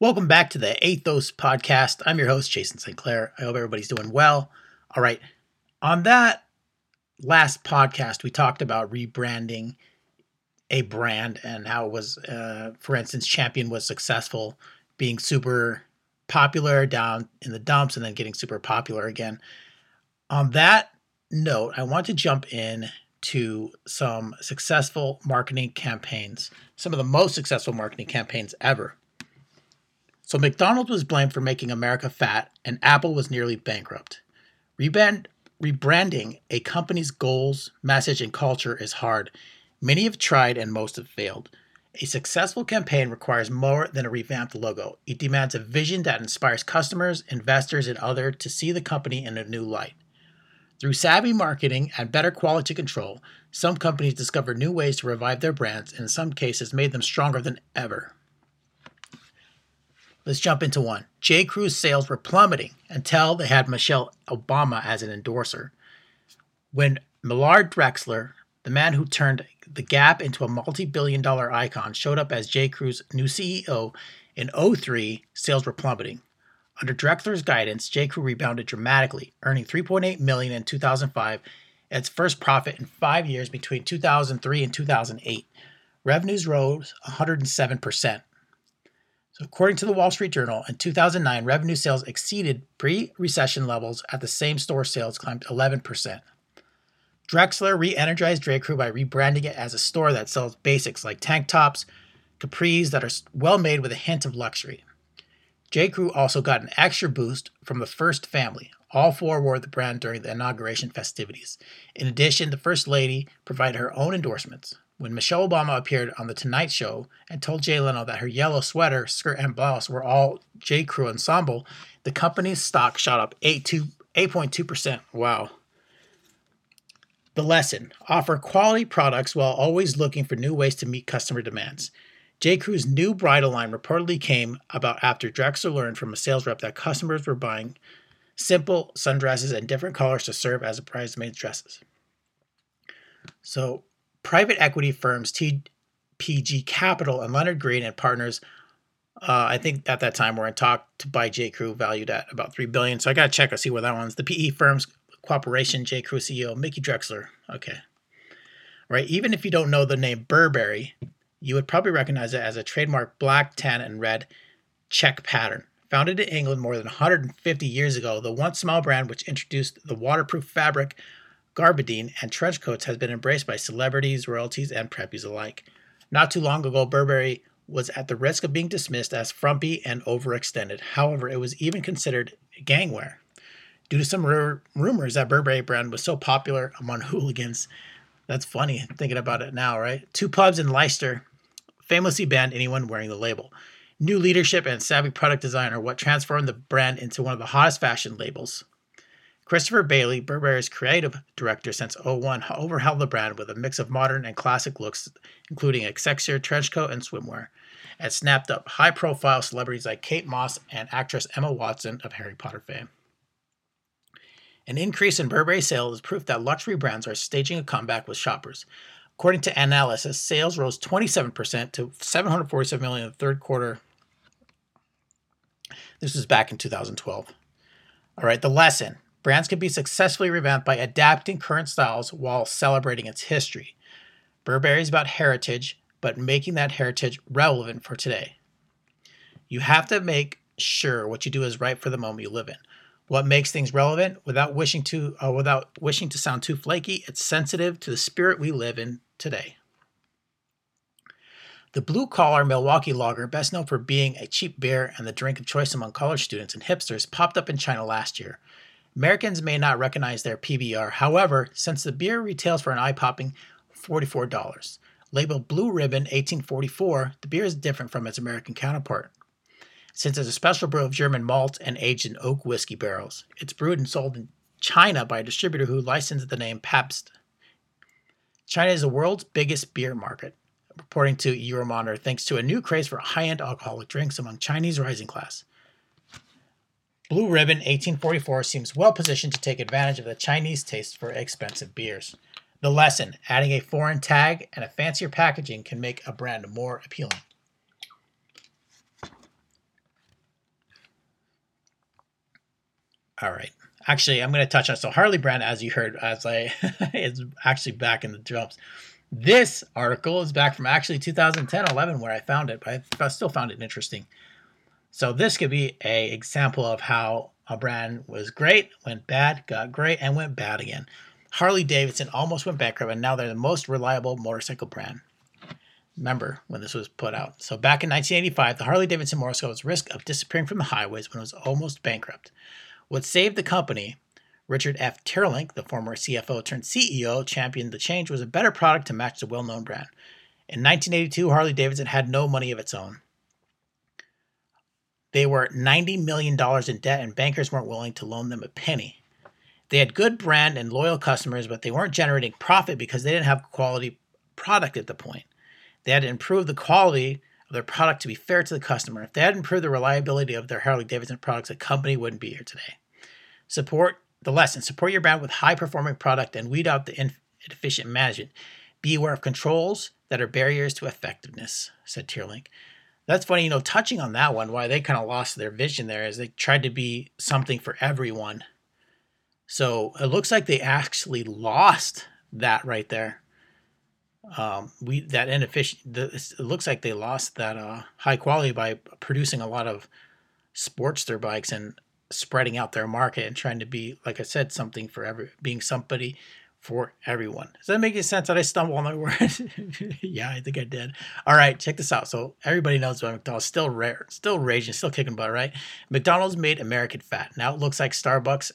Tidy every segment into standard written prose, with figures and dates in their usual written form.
Welcome back to the Aethos Podcast. I'm your host, Jason St. Clair. I hope everybody's doing well. All right. On that last podcast, we talked about rebranding a brand and how it was, for instance, Champion was successful, being super popular down in the dumps and then getting super popular again. On that note, I want to jump in to some successful marketing campaigns, some of the most successful marketing campaigns ever. So McDonald's was blamed for making America fat, and Apple was nearly bankrupt. Rebranding a company's goals, message, and culture is hard. Many have tried and most have failed. A successful campaign requires more than a revamped logo. It demands a vision that inspires customers, investors, and others to see the company in a new light. Through savvy marketing and better quality control, some companies discovered new ways to revive their brands and in some cases made them stronger than ever. Let's jump into one. J.Crew's sales were plummeting until they had Michelle Obama as an endorser. When Millard Drexler, the man who turned The Gap into a multi-billion dollar icon, showed up as J.Crew's new CEO in 2003, sales were plummeting. Under Drexler's guidance, J.Crew rebounded dramatically, earning $3.8 million in 2005, its first profit in 5 years between 2003 and 2008. Revenues rose 107%. According to the Wall Street Journal, in 2009, revenue sales exceeded pre-recession levels at the same store sales climbed 11%. Drexler re-energized J.Crew by rebranding it as a store that sells basics like tank tops, capris that are well made with a hint of luxury. J.Crew also got an extra boost from the First Family. All four wore the brand during the inauguration festivities. In addition, the First Lady provided her own endorsements. When Michelle Obama appeared on The Tonight Show and told Jay Leno that her yellow sweater, skirt, and blouse were all J.Crew ensemble, the company's stock shot up 8.2%. Wow. The lesson: offer quality products while always looking for new ways to meet customer demands. J.Crew's new bridal line reportedly came about after Drexler learned from a sales rep that customers were buying simple sundresses in different colors to serve as bridesmaids' dresses. So, private equity firms TPG Capital and Leonard Green and partners, I think at that time, were in talk to buy J.Crew, valued at about $3 billion. So I got to check and see where that one's. The PE firm's cooperation, J.Crew CEO, Mickey Drexler. Okay. Right. Even if you don't know the name Burberry, you would probably recognize it as a trademark black, tan, and red check pattern. Founded in England more than 150 years ago, the once small brand which introduced the waterproof fabric gabardine and trench coats has been embraced by celebrities, royalties, and preppies alike. Not too long ago, Burberry was at the risk of being dismissed as frumpy and overextended. However, it was even considered gangwear due to some rumors that Burberry brand was so popular among hooligans. That's funny, thinking about it now, right? Two pubs in Leicester famously banned anyone wearing the label. New leadership and savvy product design are what transformed the brand into one of the hottest fashion labels. Christopher Bailey, Burberry's creative director since 2001, overhauled the brand with a mix of modern and classic looks, including accessory, trench coat, and swimwear, and snapped up high-profile celebrities like Kate Moss and actress Emma Watson of Harry Potter fame. An increase in Burberry sales is proof that luxury brands are staging a comeback with shoppers. According to analysis, sales rose 27% to $747 million in the third quarter. This was back in 2012. All right, the lesson: brands can be successfully revamped by adapting current styles while celebrating its history. Burberry is about heritage, but making that heritage relevant for today. You have to make sure what you do is right for the moment you live in. What makes things relevant, without wishing to sound too flaky, it's sensitive to the spirit we live in today. The blue-collar Milwaukee lager, best known for being a cheap beer and the drink of choice among college students and hipsters, popped up in China last year. Americans may not recognize their PBR, however, since the beer retails for an eye-popping $44. Labeled Blue Ribbon 1844, the beer is different from its American counterpart, since it's a special brew of German malt and aged in oak whiskey barrels. It's brewed and sold in China by a distributor who licensed the name Pabst. China is the world's biggest beer market, reporting to Euromonitor, thanks to a new craze for high-end alcoholic drinks among Chinese rising class. Blue Ribbon 1844 seems well-positioned to take advantage of the Chinese taste for expensive beers. The lesson: adding a foreign tag and a fancier packaging can make a brand more appealing. All right. Actually, I'm going to touch on, so Harley brand, as you heard, as I is actually back in the jumps. This article is back from actually 2010-11 where I found it, but I still found it interesting. So this could be a example of how a brand was great, went bad, got great, and went bad again. Harley-Davidson almost went bankrupt, and now they're the most reliable motorcycle brand. Remember when this was put out. So back in 1985, the Harley-Davidson motorcycle was at risk of disappearing from the highways when it was almost bankrupt. What saved the company, Richard F. Teerlink, the former CFO turned CEO, championed the change, was a better product to match the well-known brand. In 1982, Harley-Davidson had no money of its own. They were $90 million in debt, and bankers weren't willing to loan them a penny. They had good brand and loyal customers, but they weren't generating profit because they didn't have quality product at the point. They had to improve the quality of their product to be fair to the customer. If they had improved the reliability of their Harley-Davidson products, the company wouldn't be here today. Support the lesson. Support your brand with high-performing product and weed out the inefficient management. Be aware of controls that are barriers to effectiveness, said Teerlink. That's funny, you know, touching on that one, why they kind of lost their vision there is they tried to be something for everyone. So it looks like they actually lost that right there. It looks like they lost that high quality by producing a lot of Sportster bikes and spreading out their market and trying to be, like I said, something for being somebody for everyone. Does that make any sense? Did I stumble on my words? Yeah, I think I did. All right, check this out. So everybody knows about McDonald's. Still rare, still raging, still kicking butt, right? McDonald's made American fat. Now it looks like Starbucks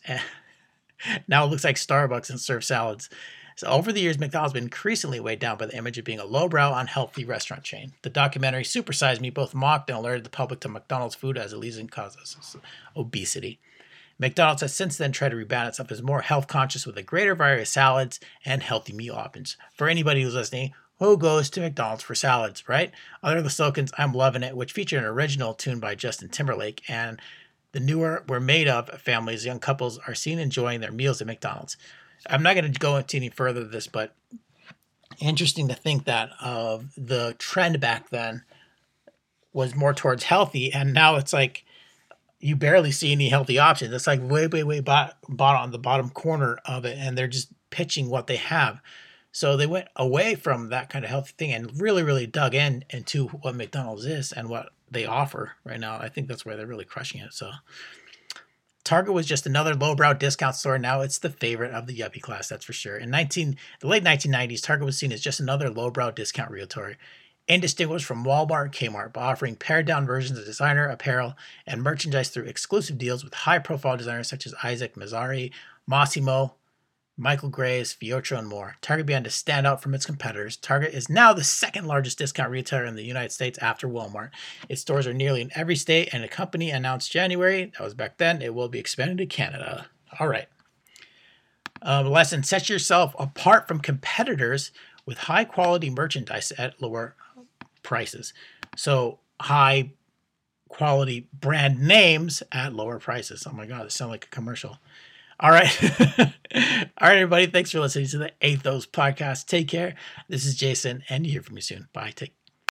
and serve salads. So over the years, McDonald's been increasingly weighed down by the image of being a lowbrow, unhealthy restaurant chain. The documentary Super Size Me both mocked and alerted the public to McDonald's food as a leading cause of obesity. McDonald's has since then tried to rebrand itself as more health conscious with a greater variety of salads and healthy meal options. For anybody who's listening, who goes to McDonald's for salads, right? Other than the slogans, I'm loving it, which feature an original tune by Justin Timberlake, and the newer We're Made Of families, young couples are seen enjoying their meals at McDonald's. I'm not going to go into any further of this, but interesting to think that of the trend back then was more towards healthy. And now it's like you barely see any healthy options. It's like way bought on the bottom corner of it. And they're just pitching what they have. So they went away from that kind of healthy thing and really, really dug in into what McDonald's is and what they offer right now. I think that's where they're really crushing it. So Target was just another lowbrow discount store. Now it's the favorite of the yuppie class, that's for sure. In the late 1990s, Target was seen as just another lowbrow discount retailer, indistinguished from Walmart and Kmart by offering pared-down versions of designer apparel and merchandise through exclusive deals with high-profile designers such as Isaac Mizrahi, Massimo, Michael Graves, Fiorucci, and more. Target began to stand out from its competitors. Target is now the second largest discount retailer in the United States after Walmart. Its stores are nearly in every state, and the company announced January, that was back then, it will be expanded to Canada. All right. Lesson, set yourself apart from competitors with high-quality merchandise at lower prices. So high-quality brand names at lower prices. Oh, my God, that sounds like a commercial. All right. All right, everybody. Thanks for listening to the Aethos Podcast. Take care. This is Jason, and you hear from me soon. Bye. Take care.